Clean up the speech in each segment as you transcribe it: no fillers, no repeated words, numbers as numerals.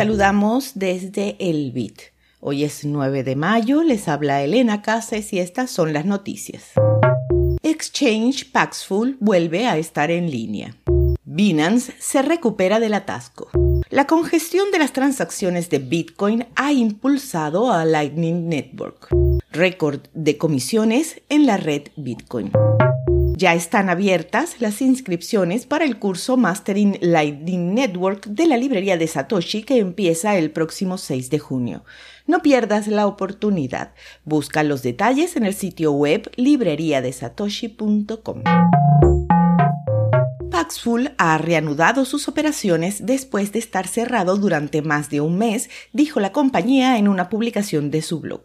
saludamos desde El Bit. Hoy es 9 de mayo, les habla Elena Casas y estas son las noticias. Exchange Paxful vuelve a estar en línea. Binance se recupera del atasco. La congestión de las transacciones de Bitcoin ha impulsado a Lightning Network. Récord de comisiones en la red Bitcoin. Ya están abiertas las inscripciones para el curso Mastering Lightning Network de la librería de Satoshi que empieza el próximo 6 de junio. No pierdas la oportunidad. Busca los detalles en el sitio web libreriadesatoshi.com. Paxful ha reanudado sus operaciones después de estar cerrado durante más de un mes, dijo la compañía en una publicación de su blog.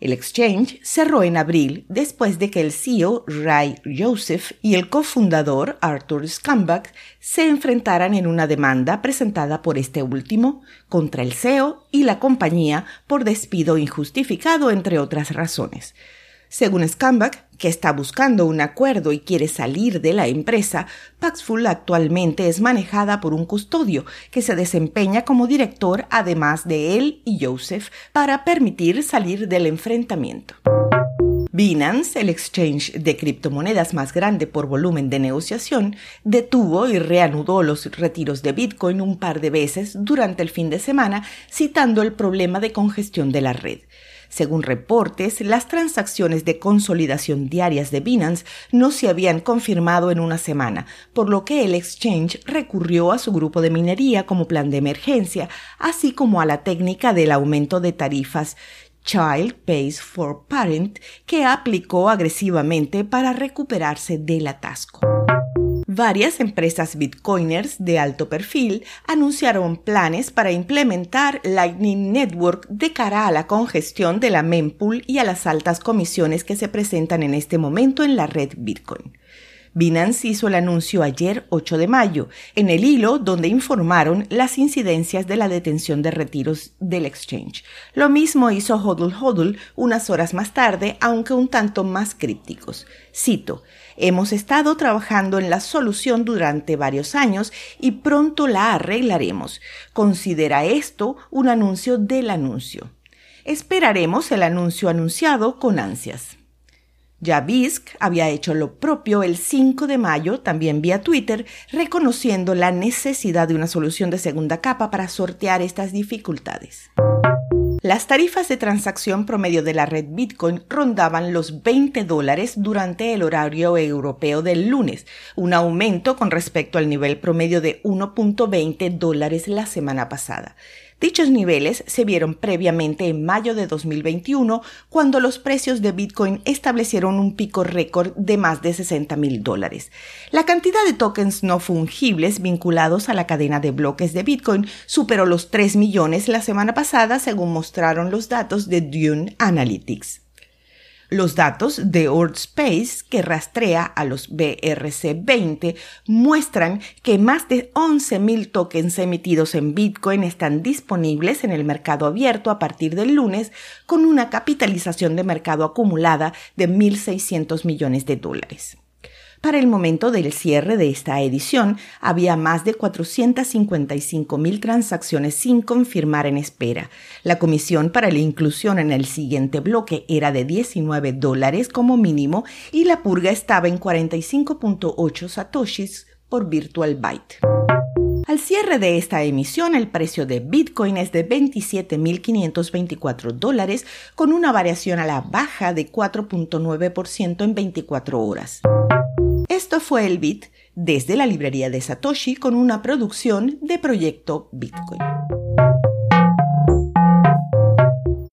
El exchange cerró en abril después de que el CEO Ray Joseph y el cofundador Arthur Scamback se enfrentaran en una demanda presentada por este último contra el CEO y la compañía por despido injustificado, entre otras razones. Según Scamback, que está buscando un acuerdo y quiere salir de la empresa, Paxful actualmente es manejada por un custodio que se desempeña como director, además de él y Joseph, para permitir salir del enfrentamiento. Binance, el exchange de criptomonedas más grande por volumen de negociación, detuvo y reanudó los retiros de Bitcoin un par de veces durante el fin de semana, citando el problema de congestión de la red. Según reportes, las transacciones de consolidación diarias de Binance no se habían confirmado en una semana, por lo que el exchange recurrió a su grupo de minería como plan de emergencia, así como a la técnica del aumento de tarifas Child Pays for Parent, que aplicó agresivamente para recuperarse del atasco. Varias empresas bitcoiners de alto perfil anunciaron planes para implementar Lightning Network de cara a la congestión de la mempool y a las altas comisiones que se presentan en este momento en la red Bitcoin. Binance hizo el anuncio ayer 8 de mayo, en el hilo donde informaron las incidencias de la detención de retiros del exchange. Lo mismo hizo HODL HODL unas horas más tarde, aunque un tanto más crípticos. Cito: "Hemos estado trabajando en la solución durante varios años y pronto la arreglaremos. Considera esto un anuncio del anuncio. Esperaremos el anuncio anunciado con ansias". Javisq había hecho lo propio el 5 de mayo, también vía Twitter, reconociendo la necesidad de una solución de segunda capa para sortear estas dificultades. Las tarifas de transacción promedio de la red Bitcoin rondaban los $20 durante el horario europeo del lunes, un aumento con respecto al nivel promedio de $1.20 la semana pasada. Dichos niveles se vieron previamente en mayo de 2021, cuando los precios de Bitcoin establecieron un pico récord de más de $60,000. La cantidad de tokens no fungibles vinculados a la cadena de bloques de Bitcoin superó los 3 millones la semana pasada, según mostraron los datos de Dune Analytics. Los datos de Ordspace, que rastrea a los BRC20, muestran que más de 11.000 tokens emitidos en Bitcoin están disponibles en el mercado abierto a partir del lunes, con una capitalización de mercado acumulada de $1.600 millones. Para el momento del cierre de esta edición, había más de 455.000 transacciones sin confirmar en espera. La comisión para la inclusión en el siguiente bloque era de $19 como mínimo y la purga estaba en 45.8 satoshis por virtual byte. Al cierre de esta emisión, el precio de Bitcoin es de $27,524, con una variación a la baja de 4.9% en 24 horas. Esto fue El Bit, desde la librería de Satoshi, con una producción de Proyecto Bitcoin.